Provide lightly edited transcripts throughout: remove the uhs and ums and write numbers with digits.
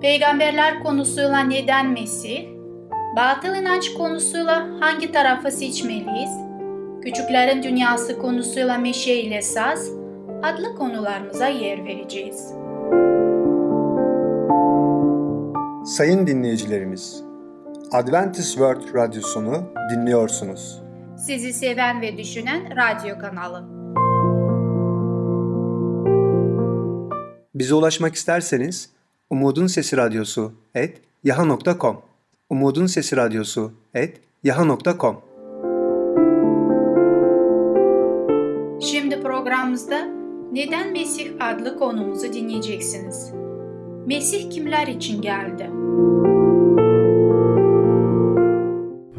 peygamberler konusuyla neden Mesih, batıl inanç konusuyla hangi tarafı seçmeliyiz, küçüklerin dünyası konusuyla meşe ile saz adlı konularımıza yer vereceğiz. Sayın dinleyicilerimiz, Adventist World Radyosunu dinliyorsunuz. Sizi seven ve düşünen radyo kanalı. Bize ulaşmak isterseniz umudunsesiradyosu@yahoo.com umudunsesiradyosu@yahoo.com. Şimdi programımızda Neden Mesih adlı konumuzu dinleyeceksiniz. Mesih kimler için geldi?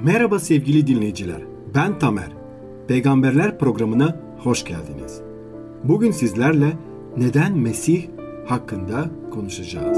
Merhaba sevgili dinleyiciler, ben Tamer. Peygamberler programına hoş geldiniz. Bugün sizlerle Neden Mesih hakkında konuşacağız.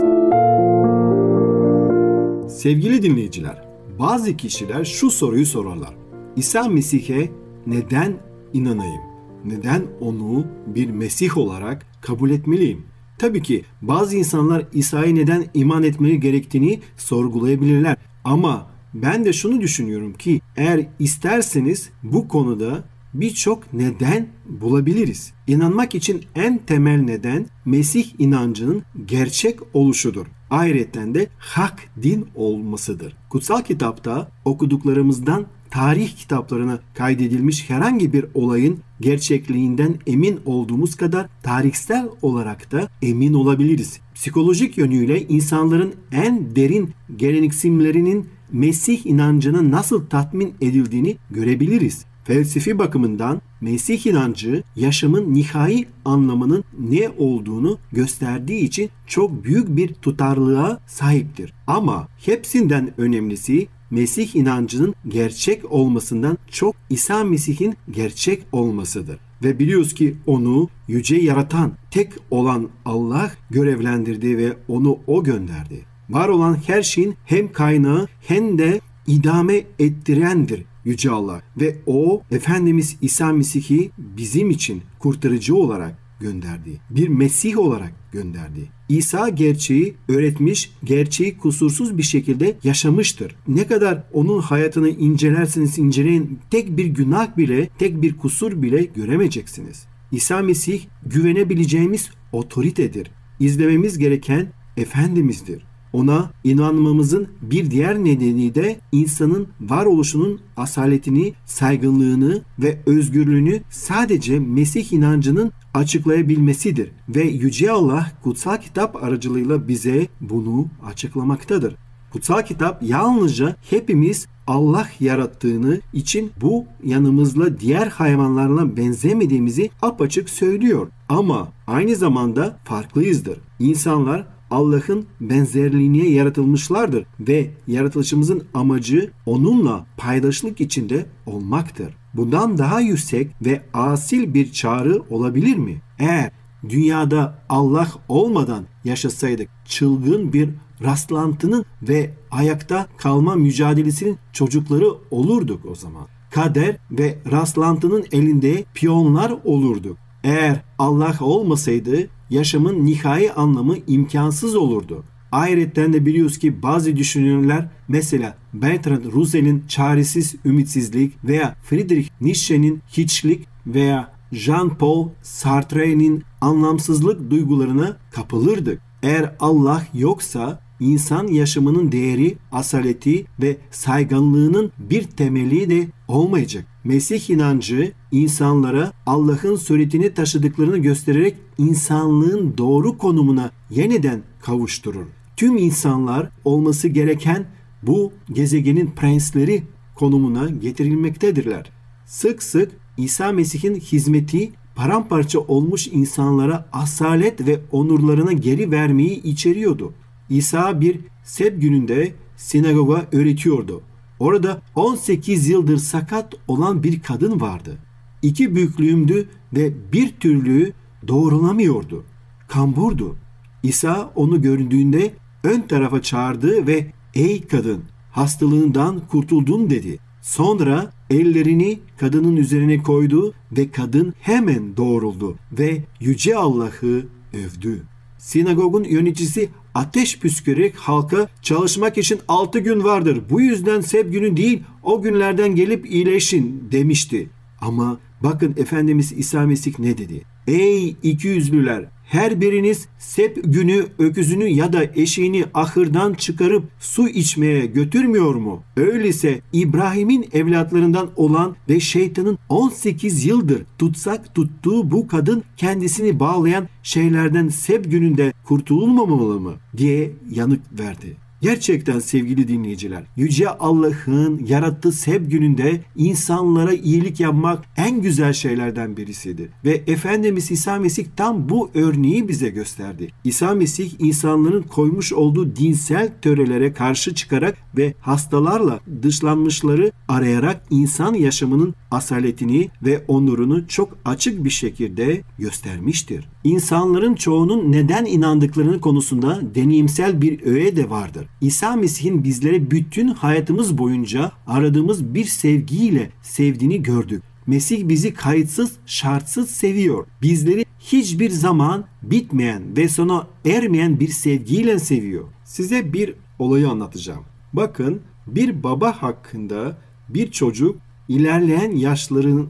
Sevgili dinleyiciler, bazı kişiler şu soruyu sorarlar. İsa Mesih'e neden inanayım? Neden onu bir Mesih olarak kabul etmeliyim? Tabii ki bazı insanlar İsa'ya neden iman etmeleri gerektiğini sorgulayabilirler. Ama ben de şunu düşünüyorum ki eğer isterseniz bu konuda birçok neden bulabiliriz. İnanmak için en temel neden Mesih inancının gerçek oluşudur. Ayrıca de hak din olmasıdır. Kutsal kitapta okuduklarımızdan tarih kitaplarına kaydedilmiş herhangi bir olayın gerçekliğinden emin olduğumuz kadar tarihsel olarak da emin olabiliriz. Psikolojik yönüyle insanların en derin gereksinimlerinin Mesih inancının nasıl tatmin edildiğini görebiliriz. Felsefi bakımından Mesih inancı yaşamın nihai anlamının ne olduğunu gösterdiği için çok büyük bir tutarlılığa sahiptir. Ama hepsinden önemlisi Mesih inancının gerçek olmasından çok İsa Mesih'in gerçek olmasıdır. Ve biliyoruz ki onu yüce yaratan, tek olan Allah görevlendirdi ve onu o gönderdi. Var olan her şeyin hem kaynağı hem de idame ettirendir Yüce Allah ve o Efendimiz İsa Mesih'i bizim için kurtarıcı olarak gönderdi. Bir Mesih olarak gönderdi. İsa gerçeği öğretmiş, gerçeği kusursuz bir şekilde yaşamıştır. Ne kadar onun hayatını incelerseniz inceleyin, tek bir günah bile, tek bir kusur bile göremeyeceksiniz. İsa Mesih güvenebileceğimiz otoritedir. İzlememiz gereken Efendimiz'dir. Ona inanmamızın bir diğer nedeni de insanın varoluşunun asaletini, saygınlığını ve özgürlüğünü sadece Mesih inancının açıklayabilmesidir. Ve Yüce Allah Kutsal Kitap aracılığıyla bize bunu açıklamaktadır. Kutsal Kitap yalnızca hepimiz Allah yarattığını için bu yanımızla diğer hayvanlarla benzemediğimizi apaçık söylüyor. Ama aynı zamanda farklıyızdır. İnsanlar Allah'ın benzerliğine yaratılmışlardır ve yaratılışımızın amacı onunla paydaşlık içinde olmaktır. Bundan daha yüksek ve asil bir çağrı olabilir mi? Eğer dünyada Allah olmadan yaşasaydık, çılgın bir rastlantının ve ayakta kalma mücadelesinin çocukları olurduk o zaman. Kader ve rastlantının elinde piyonlar olurduk. Eğer Allah olmasaydı yaşamın nihai anlamı imkansız olurdu. Ayrıca de biliyoruz ki bazı düşünürler, mesela Bertrand Russell'in çaresiz ümitsizlik veya Friedrich Nietzsche'nin hiçlik veya Jean-Paul Sartre'nin anlamsızlık duygularına kapılırdık. Eğer Allah yoksa insan yaşamının değeri, asaleti ve saygınlığının bir temeli de olmayacak. Mesih inancı insanlara Allah'ın suretini taşıdıklarını göstererek insanlığın doğru konumuna yeniden kavuşturur. Tüm insanlar olması gereken bu gezegenin prensleri konumuna getirilmektedirler. Sık sık İsa Mesih'in hizmeti paramparça olmuş insanlara asalet ve onurlarına geri vermeyi içeriyordu. İsa bir sep gününde sinagoga öğretiyordu. Orada 18 yıldır sakat olan bir kadın vardı. İki büyüklüğümdü ve bir türlü doğrulamıyordu. Kamburdu. İsa onu göründüğünde ön tarafa çağırdı ve "Ey kadın, hastalığından kurtuldun" dedi. Sonra ellerini kadının üzerine koydu ve kadın hemen doğruldu ve Yüce Allah'ı övdü. Sinagogun yöneticisi ateş püskürerek halka "Çalışmak için 6 gün vardır. Bu yüzden seb günü değil o günlerden gelip iyileşin" demişti. Ama bakın Efendimiz İsa Mesih ne dedi? "Ey ikiyüzlüler! Her biriniz sep günü öküzünü ya da eşeğini ahırdan çıkarıp su içmeye götürmüyor mu? Öyleyse İbrahim'in evlatlarından olan ve şeytanın 18 yıldır tutsak tuttuğu bu kadın kendisini bağlayan şeylerden sep gününde kurtululmamalı mı?" diye yanıt verdi. Gerçekten sevgili dinleyiciler, Yüce Allah'ın yarattığı seb gününde insanlara iyilik yapmak en güzel şeylerden birisidir. Ve Efendimiz İsa Mesih tam bu örneği bize gösterdi. İsa Mesih insanların koymuş olduğu dinsel törelere karşı çıkarak ve hastalarla dışlanmışları arayarak insan yaşamının asaletini ve onurunu çok açık bir şekilde göstermiştir. İnsanların çoğunun neden inandıklarının konusunda deneyimsel bir öğe de vardır. İsa Mesih'in bizlere bütün hayatımız boyunca aradığımız bir sevgiyle sevdiğini gördük. Mesih bizi kayıtsız, şartsız seviyor. Bizleri hiçbir zaman bitmeyen ve sona ermeyen bir sevgiyle seviyor. Size bir olayı anlatacağım. Bakın, bir baba hakkında bir çocuk ilerleyen yaşlarıyla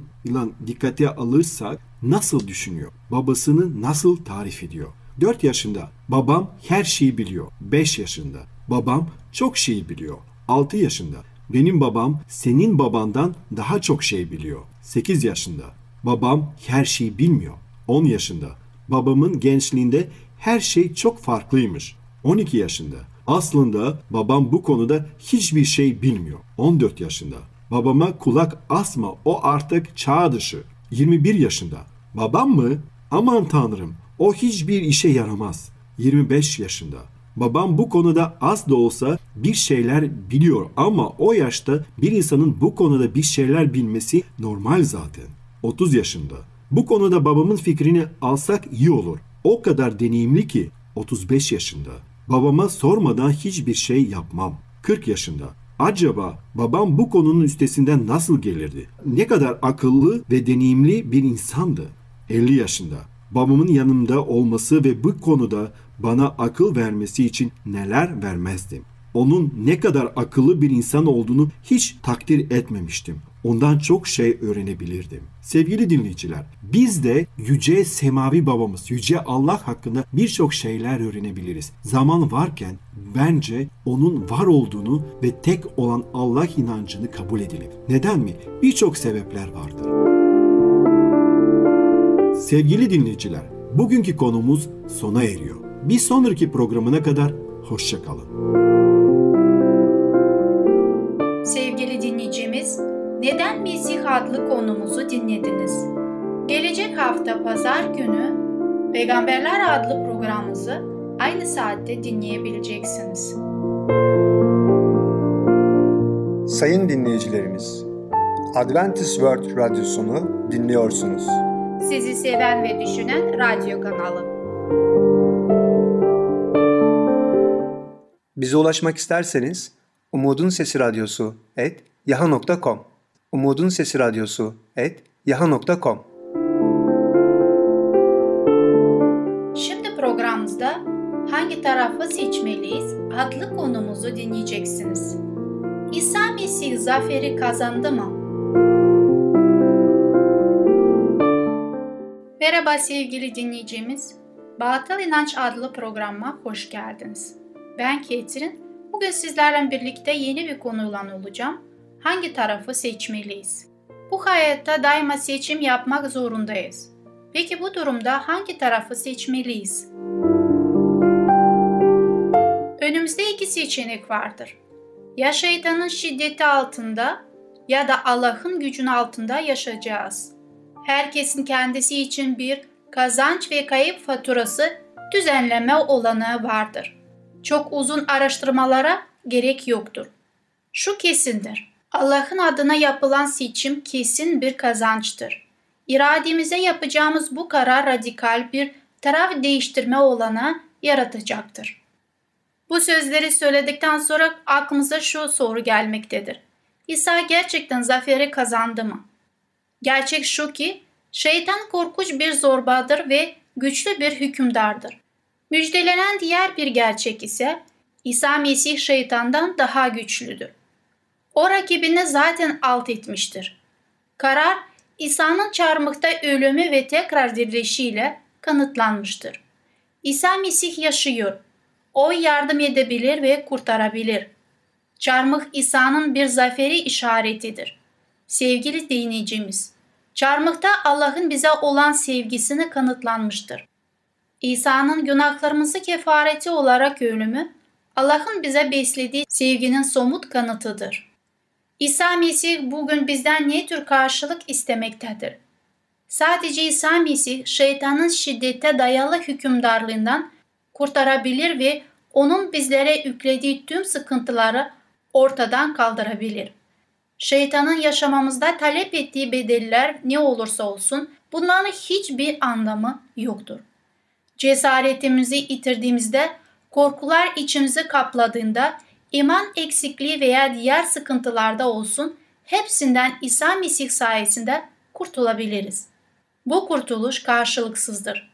dikkate alırsak nasıl düşünüyor? Babasını nasıl tarif ediyor? 4 yaşında babam her şeyi biliyor. 5 yaşında babam çok şey biliyor. 6 yaşında benim babam senin babandan daha çok şey biliyor. 8 yaşında babam her şeyi bilmiyor. 10 yaşında babamın gençliğinde her şey çok farklıymış. 12 yaşında aslında babam bu konuda hiçbir şey bilmiyor. 14 yaşında babama kulak asma, o artık çağ dışı. 21 yaşında babam mı? Aman tanrım, o hiçbir işe yaramaz. 25 yaşında babam bu konuda az da olsa bir şeyler biliyor ama o yaşta bir insanın bu konuda bir şeyler bilmesi normal zaten. 30 yaşında bu konuda babamın fikrini alsak iyi olur. O kadar deneyimli ki. 35 yaşında babama sormadan hiçbir şey yapmam. 40 yaşında acaba babam bu konunun üstesinden nasıl gelirdi? Ne kadar akıllı ve deneyimli bir insandı. 50 yaşında babamın yanımda olması ve bu konuda bana akıl vermesi için neler vermezdim. Onun ne kadar akıllı bir insan olduğunu hiç takdir etmemiştim. Ondan çok şey öğrenebilirdim. Sevgili dinleyiciler, biz de yüce semavi babamız, yüce Allah hakkında birçok şeyler öğrenebiliriz. Zaman varken bence onun var olduğunu ve tek olan Allah inancını kabul edelim. Neden mi? Birçok sebepler vardır. Sevgili dinleyiciler, bugünkü konumuz sona eriyor. Bir sonraki programına kadar hoşça kalın. Sevgili dinleyicimiz, Neden Mesih adlı konumuzu dinlediniz. Gelecek hafta pazar günü Peygamberler adlı programımızı aynı saatte dinleyebileceksiniz. Sayın dinleyicilerimiz, Adventist World Radyosunu dinliyorsunuz. Sizi seven ve düşünen radyo kanalı. Bize ulaşmak isterseniz umudunsesiradyosu@yahoo.com umudunsesiradyosu@yahoo.com. Şimdi programımızda "Hangi tarafı seçmeliyiz?" adlı konumuzu dinleyeceksiniz. İsa Mesih zaferi kazandı mı? Merhaba sevgili dinleyicimiz. Batıl İnanç adlı programa hoş geldiniz. Ben Ketrin. Bugün sizlerle birlikte yeni bir konuyla olacağım. Hangi tarafı seçmeliyiz? Bu hayatta daima seçim yapmak zorundayız. Peki bu durumda hangi tarafı seçmeliyiz? Önümüzde 2 seçenek vardır. Ya şeytanın şiddeti altında ya da Allah'ın gücünün altında yaşayacağız. Herkesin kendisi için bir kazanç ve kayıp faturası düzenleme olanağı vardır. Çok uzun araştırmalara gerek yoktur. Şu kesindir. Allah'ın adına yapılan seçim kesin bir kazançtır. İrademize yapacağımız bu karar radikal bir taraf değiştirme olanağı yaratacaktır. Bu sözleri söyledikten sonra aklımıza şu soru gelmektedir. İsa gerçekten zaferi kazandı mı? Gerçek şu ki şeytan korkunç bir zorbadır ve güçlü bir hükümdardır. Müjdelenen diğer bir gerçek ise İsa Mesih şeytandan daha güçlüdür. O rakibini zaten alt etmiştir. Karar İsa'nın çarmıhta ölümü ve tekrar dirilişiyle kanıtlanmıştır. İsa Mesih yaşıyor. O yardım edebilir ve kurtarabilir. Çarmıh İsa'nın bir zaferi işaretidir. Sevgili dinleyicimiz, çarmıhta Allah'ın bize olan sevgisini kanıtlanmıştır. İsa'nın günahlarımızı kefareti olarak ölümü, Allah'ın bize beslediği sevginin somut kanıtıdır. İsa Mesih bugün bizden ne tür karşılık istemektedir? Sadece İsa Mesih şeytanın şiddete dayalı hükümdarlığından kurtarabilir ve onun bizlere yüklediği tüm sıkıntıları ortadan kaldırabilir. Şeytanın yaşamamızda talep ettiği bedeller ne olursa olsun bunların hiçbir anlamı yoktur. Cesaretimizi yitirdiğimizde, korkular içimizi kapladığında, iman eksikliği veya diğer sıkıntılarda olsun hepsinden İsa Mesih sayesinde kurtulabiliriz. Bu kurtuluş karşılıksızdır.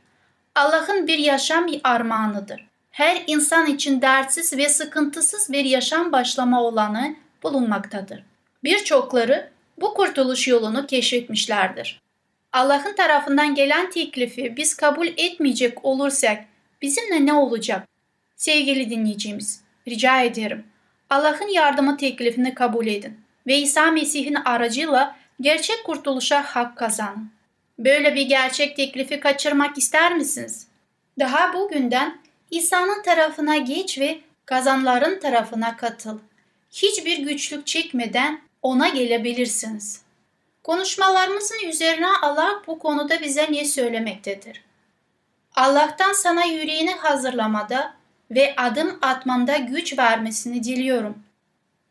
Allah'ın bir yaşam armağanıdır. Her insan için dertsiz ve sıkıntısız bir yaşam başlama olanı bulunmaktadır. Birçokları bu kurtuluş yolunu keşfetmişlerdir. Allah'ın tarafından gelen teklifi biz kabul etmeyecek olursak bizimle ne olacak? Sevgili dinleyicimiz, rica ederim. Allah'ın yardımı teklifini kabul edin ve İsa Mesih'in aracıyla gerçek kurtuluşa hak kazanın. Böyle bir gerçek teklifi kaçırmak ister misiniz? Daha bugünden İsa'nın tarafına geç ve kazanların tarafına katıl. Hiçbir güçlük çekmeden ona gelebilirsiniz. Konuşmalarımızın üzerine Allah bu konuda bize ne söylemektedir? Allah'tan sana yüreğini hazırlamada ve adım atmamda güç vermesini diliyorum.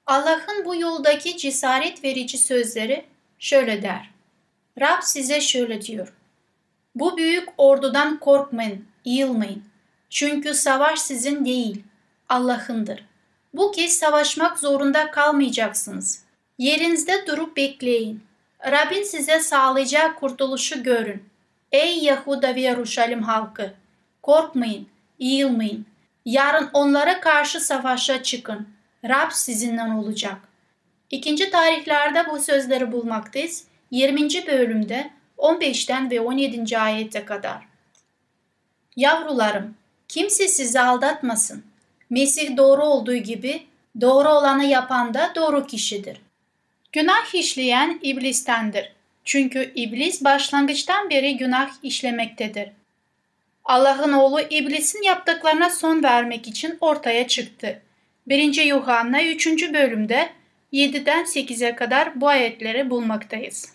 Allah'ın bu yoldaki cesaret verici sözleri şöyle der. Rab size şöyle diyor. Bu büyük ordudan korkmayın, yılmayın. Çünkü savaş sizin değil, Allah'ındır. Bu kez savaşmak zorunda kalmayacaksınız. Yerinizde durup bekleyin. Rabbin size sağlayacağı kurtuluşu görün. Ey Yahuda ve Yeruşalim halkı! Korkmayın, yılmayın. Yarın onlara karşı savaşa çıkın. Rab sizinle olacak. İkinci tarihlerde bu sözleri bulmaktayız. 20. bölümde 15'ten ve 17. ayete kadar. Yavrularım, kimse sizi aldatmasın. Mesih doğru olduğu gibi doğru olanı yapan da doğru kişidir. Günah işleyen iblistendir. Çünkü iblis başlangıçtan beri günah işlemektedir. Allah'ın oğlu iblisin yaptıklarına son vermek için ortaya çıktı. 1. Yuhanna 3. bölümde 7'den 8'e kadar bu ayetleri bulmaktayız.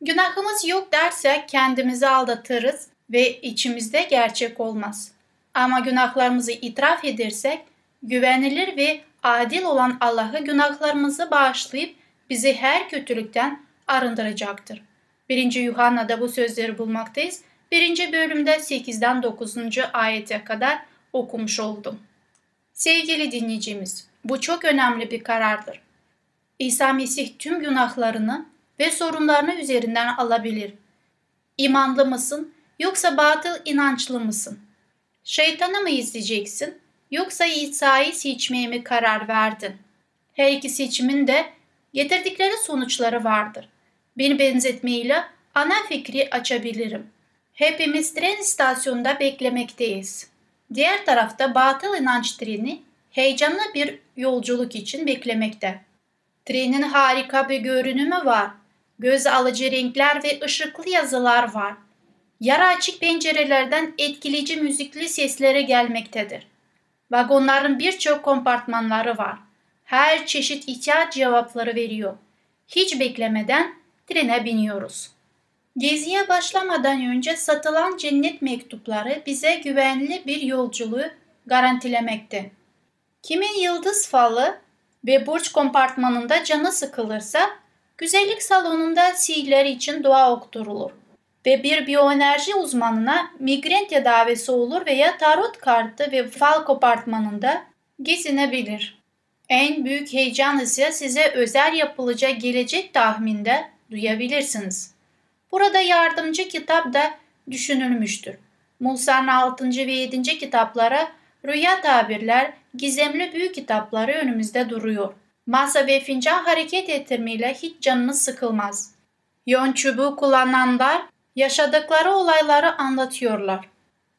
Günahımız yok dersek kendimizi aldatırız ve içimizde gerçek olmaz. Ama günahlarımızı itiraf edersek güvenilir ve adil olan Allah'a günahlarımızı bağışlayıp bizi her kötülükten arındıracaktır. 1. Yuhanna'da bu sözleri bulmaktayız. 1. bölümde 8'den 9. ayete kadar okumuş oldum. Sevgili dinleyicimiz, bu çok önemli bir karardır. İsa Mesih tüm günahlarını ve sorunlarını üzerinden alabilir. İmanlı mısın yoksa batıl inançlı mısın? Şeytanı mı izleyeceksin yoksa İsa'yı seçmeye mi karar verdin? Her iki seçimin de getirdikleri sonuçları vardır. Bir benzetmeyle ana fikri açabilirim. Hepimiz tren istasyonunda beklemekteyiz. Diğer tarafta batıl inanç treni heyecanlı bir yolculuk için beklemekte. Trenin harika bir görünümü var. Göz alıcı renkler ve ışıklı yazılar var. Yarı açık pencerelerden etkileyici müzikli seslere gelmektedir. Vagonların birçok kompartmanları var. Her çeşit ihtiyaç cevapları veriyor. Hiç beklemeden trene biniyoruz. Geziye başlamadan önce satılan cennet mektupları bize güvenli bir yolculuğu garantilemekte. Kimin yıldız falı ve burç kompartmanında canı sıkılırsa güzellik salonunda sihirler için dua okutulur ve bir biyoenerji uzmanına migren tedavisi olur veya tarot kartı ve fal kompartmanında gezinebilir. En büyük heyecan ise size özel yapılacak gelecek tahminde duyabilirsiniz. Burada yardımcı kitap da düşünülmüştür. Musa'nın 6. ve 7. kitaplara rüya tabirler, gizemli büyü kitapları önümüzde duruyor. Masa ve fincan hareket ettirmeyle hiç canınız sıkılmaz. Yön çubuğu kullananlar yaşadıkları olayları anlatıyorlar.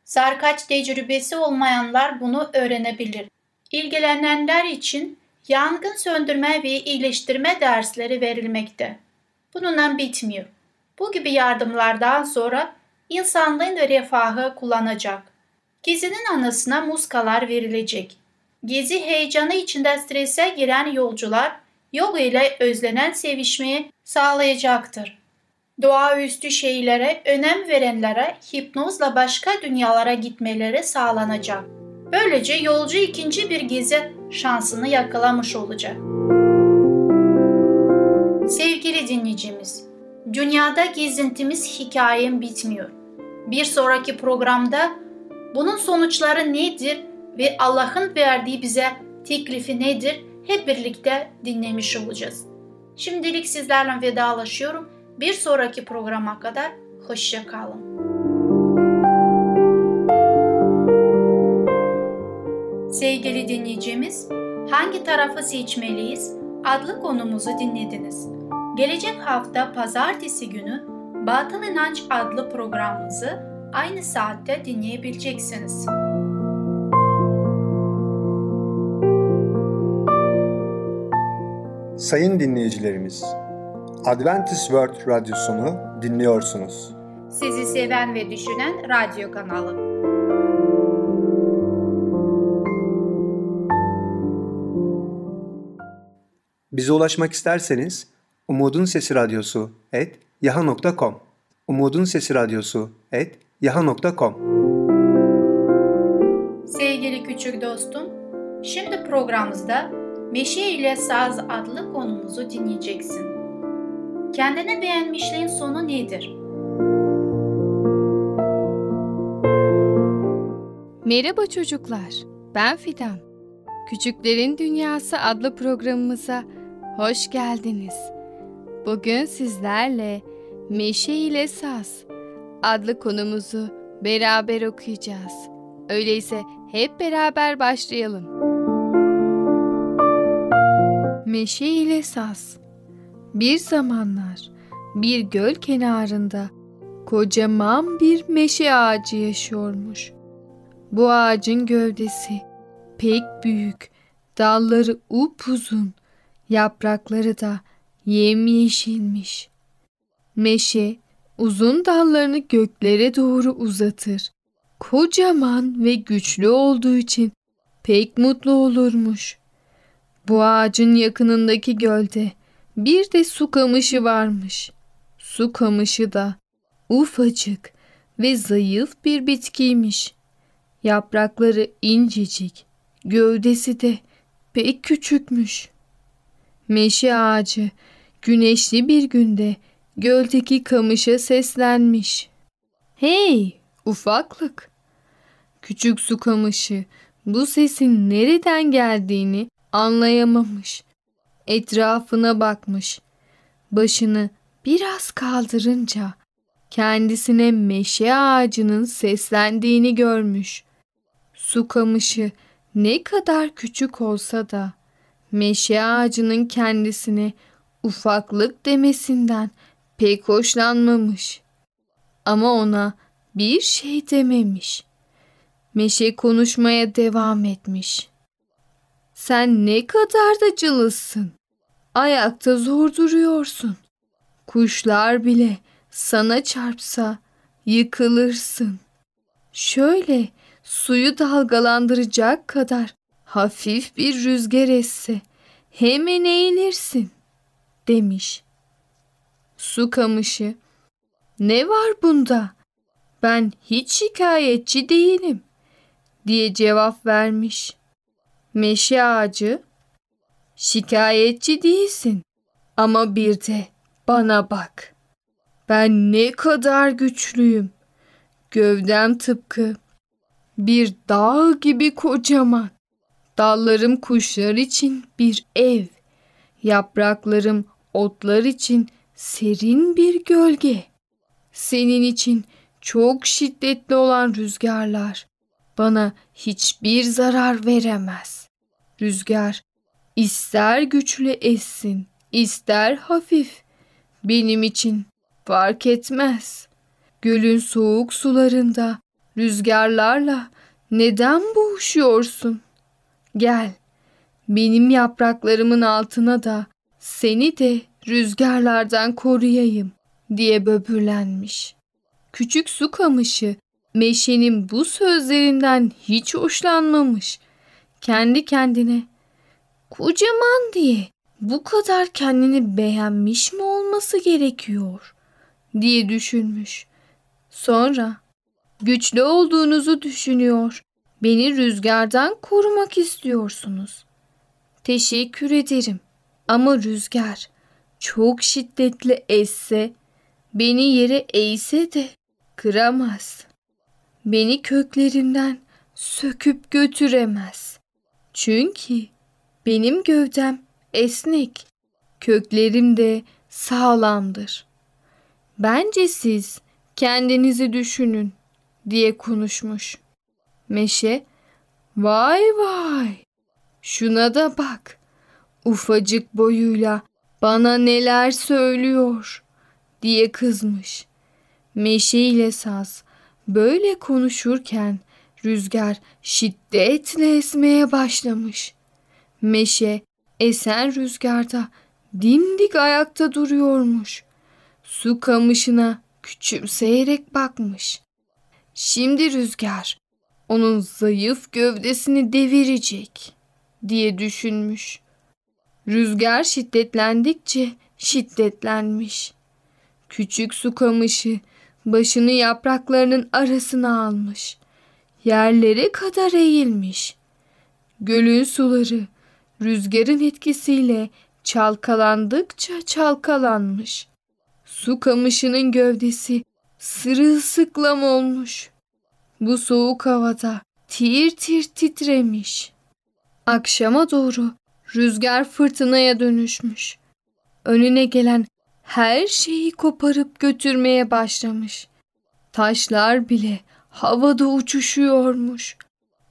Sarkaç tecrübesi olmayanlar bunu öğrenebilir. İlgilenenler için yangın söndürme ve iyileştirme dersleri verilmekte. Bununla bitmiyor. Bu gibi yardımlardan sonra insanlığın refahı kullanacak. Gezinin anısına muskalar verilecek. Gezi heyecanı içinde strese giren yolcular yoga ile özlenen sevişmeyi sağlayacaktır. Doğaüstü şeylere önem verenlere hipnozla başka dünyalara gitmeleri sağlanacak. Böylece yolcu ikinci bir gezi şansını yakalamış olacak. Sevgili dinleyicimiz, dünyada gezintimiz hikayem bitmiyor. Bir sonraki programda bunun sonuçları nedir ve Allah'ın verdiği bize teklifi nedir hep birlikte dinlemiş olacağız. Şimdilik sizlerle vedalaşıyorum. Bir sonraki programa kadar hoşça kalın. Sevgili dinleyicimiz, hangi tarafı seçmeliyiz adlı konumuzu dinlediniz. Gelecek hafta pazartesi günü Batıl İnanç adlı programımızı aynı saatte dinleyebileceksiniz. Sayın dinleyicilerimiz, Adventist World Radyosunu dinliyorsunuz. Sizi seven ve düşünen radyo kanalı. Bize ulaşmak isterseniz umudunsesiradyosu@yahoo.com umudunsesiradyosu@yahoo.com. Sevgili küçük dostum, şimdi programımızda Meşe ile Saz adlı konumuzu dinleyeceksin. Kendini beğenmişliğin sonu nedir? Merhaba çocuklar, ben Fidan. Küçüklerin Dünyası adlı programımıza hoş geldiniz. Bugün sizlerle Meşe ile Saz adlı konumuzu beraber okuyacağız. Öyleyse hep beraber başlayalım. Meşe ile Saz. Bir zamanlar bir göl kenarında kocaman bir meşe ağacı yaşıyormuş. Bu ağacın gövdesi pek büyük, dalları upuzun, yaprakları da yemyeşilmiş. Meşe uzun dallarını göklere doğru uzatır. Kocaman ve güçlü olduğu için pek mutlu olurmuş. Bu ağacın yakınındaki gölde bir de su kamışı varmış. Su kamışı da ufacık ve zayıf bir bitkiymiş. Yaprakları incecik, gövdesi de pek küçükmüş. Meşe ağacı güneşli bir günde göldeki kamışa seslenmiş. "Hey ufaklık!" Küçük su kamışı bu sesin nereden geldiğini anlayamamış. Etrafına bakmış. Başını biraz kaldırınca kendisine meşe ağacının seslendiğini görmüş. Su kamışı ne kadar küçük olsa da meşe ağacının kendisine ufaklık demesinden pek hoşlanmamış. Ama ona bir şey dememiş. Meşe konuşmaya devam etmiş. "Sen ne kadar da cılızsın. Ayakta zor duruyorsun. Kuşlar bile sana çarpsa yıkılırsın. Şöyle suyu dalgalandıracak kadar hafif bir rüzgar esse hemen eğilirsin," demiş. Su kamışı, "Ne var bunda? Ben hiç şikayetçi değilim," diye cevap vermiş. meşe ağacı, şikayetçi değilsin ama bir de bana bak. Ben ne kadar güçlüyüm. Gövdem tıpkı bir dağ gibi kocaman. Dallarım kuşlar için bir ev. Yapraklarım otlar için serin bir gölge. Senin için çok şiddetli olan rüzgarlar bana hiçbir zarar veremez. Rüzgar ister güçlü essin, ister hafif. Benim için fark etmez. Gölün soğuk sularında rüzgarlarla neden boğuşuyorsun? Gel, benim yapraklarımın altına da seni de rüzgarlardan koruyayım diye böbürlenmiş. Küçük su kamışı meşenin bu sözlerinden hiç hoşlanmamış. Kendi kendine kocaman diye bu kadar kendini beğenmiş mi olması gerekiyor diye düşünmüş. Sonra güçlü olduğunuzu düşünüyor. Beni rüzgardan korumak istiyorsunuz. Teşekkür ederim. Ama rüzgar çok şiddetli esse, beni yere eğse de kıramaz. Beni köklerimden söküp götüremez. Çünkü benim gövdem esnek, köklerim de sağlamdır. Bence siz kendinizi düşünün diye konuşmuş. Meşe, vay vay, şuna da bak. Ufacık boyuyla bana neler söylüyor diye kızmış. Meşe ile saz böyle konuşurken rüzgar şiddetle esmeye başlamış. Meşe esen rüzgarda dimdik ayakta duruyormuş. Su kamışına küçümseyerek bakmış. Şimdi rüzgar onun zayıf gövdesini devirecek diye düşünmüş. Rüzgar şiddetlendikçe şiddetlenmiş. Küçük su kamışı başını yapraklarının arasına almış. Yerlere kadar eğilmiş. Gölün suları rüzgarın etkisiyle çalkalandıkça çalkalanmış. Su kamışının gövdesi sırılsıklam olmuş. Bu soğuk havada tir tir titremiş. Akşama doğru rüzgar fırtınaya dönüşmüş. Önüne gelen her şeyi koparıp götürmeye başlamış. Taşlar bile havada uçuşuyormuş.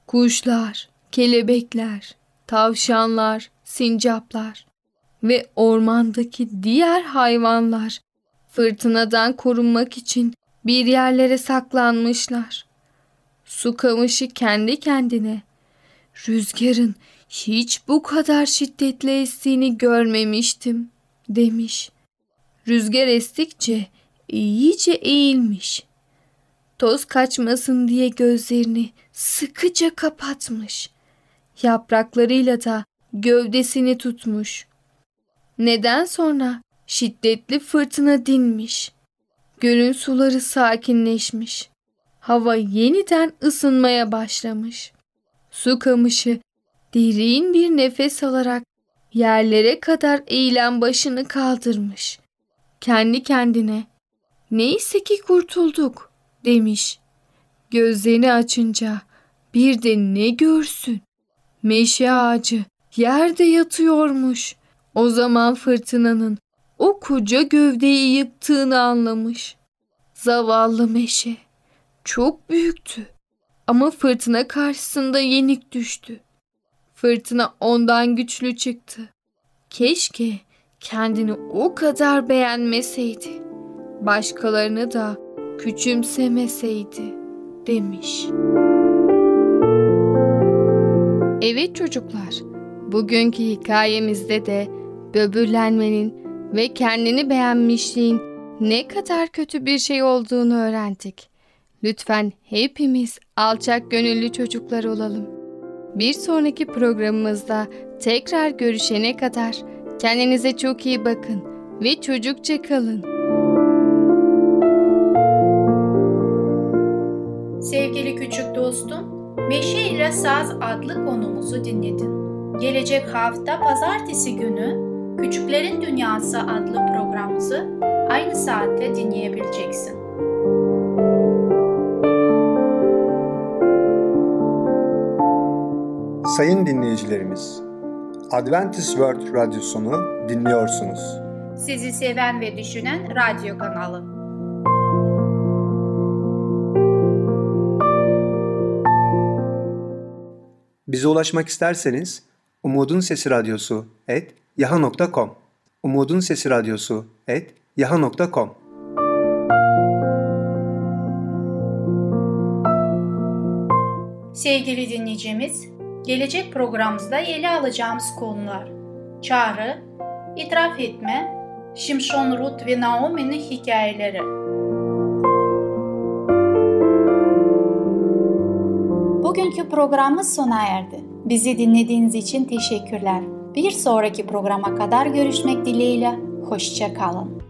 Kuşlar, kelebekler, tavşanlar, sincaplar ve ormandaki diğer hayvanlar fırtınadan korunmak için bir yerlere saklanmışlar. Su kamışı kendi kendine, rüzgarın hiç bu kadar şiddetli estiğini görmemiştim demiş. Rüzgar estikçe iyice eğilmiş. Toz kaçmasın diye gözlerini sıkıca kapatmış. Yapraklarıyla da gövdesini tutmuş. Neden sonra şiddetli fırtına dinmiş. Gölün suları sakinleşmiş. Hava yeniden ısınmaya başlamış. Su kamışı derin bir nefes alarak yerlere kadar eğilen başını kaldırmış. Kendi kendine "Neyse ki kurtulduk" demiş. Gözlerini açınca bir de ne görsün? Meşe ağacı yerde yatıyormuş. O zaman fırtınanın o koca gövdeyi yıktığını anlamış. Zavallı meşe çok büyüktü ama fırtına karşısında yenik düştü. Fırtına ondan güçlü çıktı. Keşke kendini o kadar beğenmeseydi, başkalarını da küçümsemeseydi demiş. Evet çocuklar, bugünkü hikayemizde de böbürlenmenin ve kendini beğenmişliğin ne kadar kötü bir şey olduğunu öğrendik. Lütfen hepimiz alçak gönüllü çocuklar olalım. Bir sonraki programımızda tekrar görüşene kadar kendinize çok iyi bakın ve çocukça kalın. Sevgili küçük dostum, Meşe ile Saz adlı konumuzu dinledin. Gelecek hafta pazartesi günü Küçüklerin Dünyası adlı programımızı aynı saatte dinleyebileceksin. Sayın dinleyicilerimiz, Adventist World Radyosunu dinliyorsunuz. Sizi seven ve düşünen radyo kanalı. Bize ulaşmak isterseniz umudunsesiradyosu@yahoo.com umudunsesiradyosu@yahoo.com. Sevgili dinleyicimiz, gelecek programımızda ele alacağımız konular: çağrı, itiraf etme, Şimşon, Rut ve Naomi'nin hikayeleri. Bugünkü programımız sona erdi. Bizi dinlediğiniz için teşekkürler. Bir sonraki programa kadar görüşmek dileğiyle. Hoşça kalın.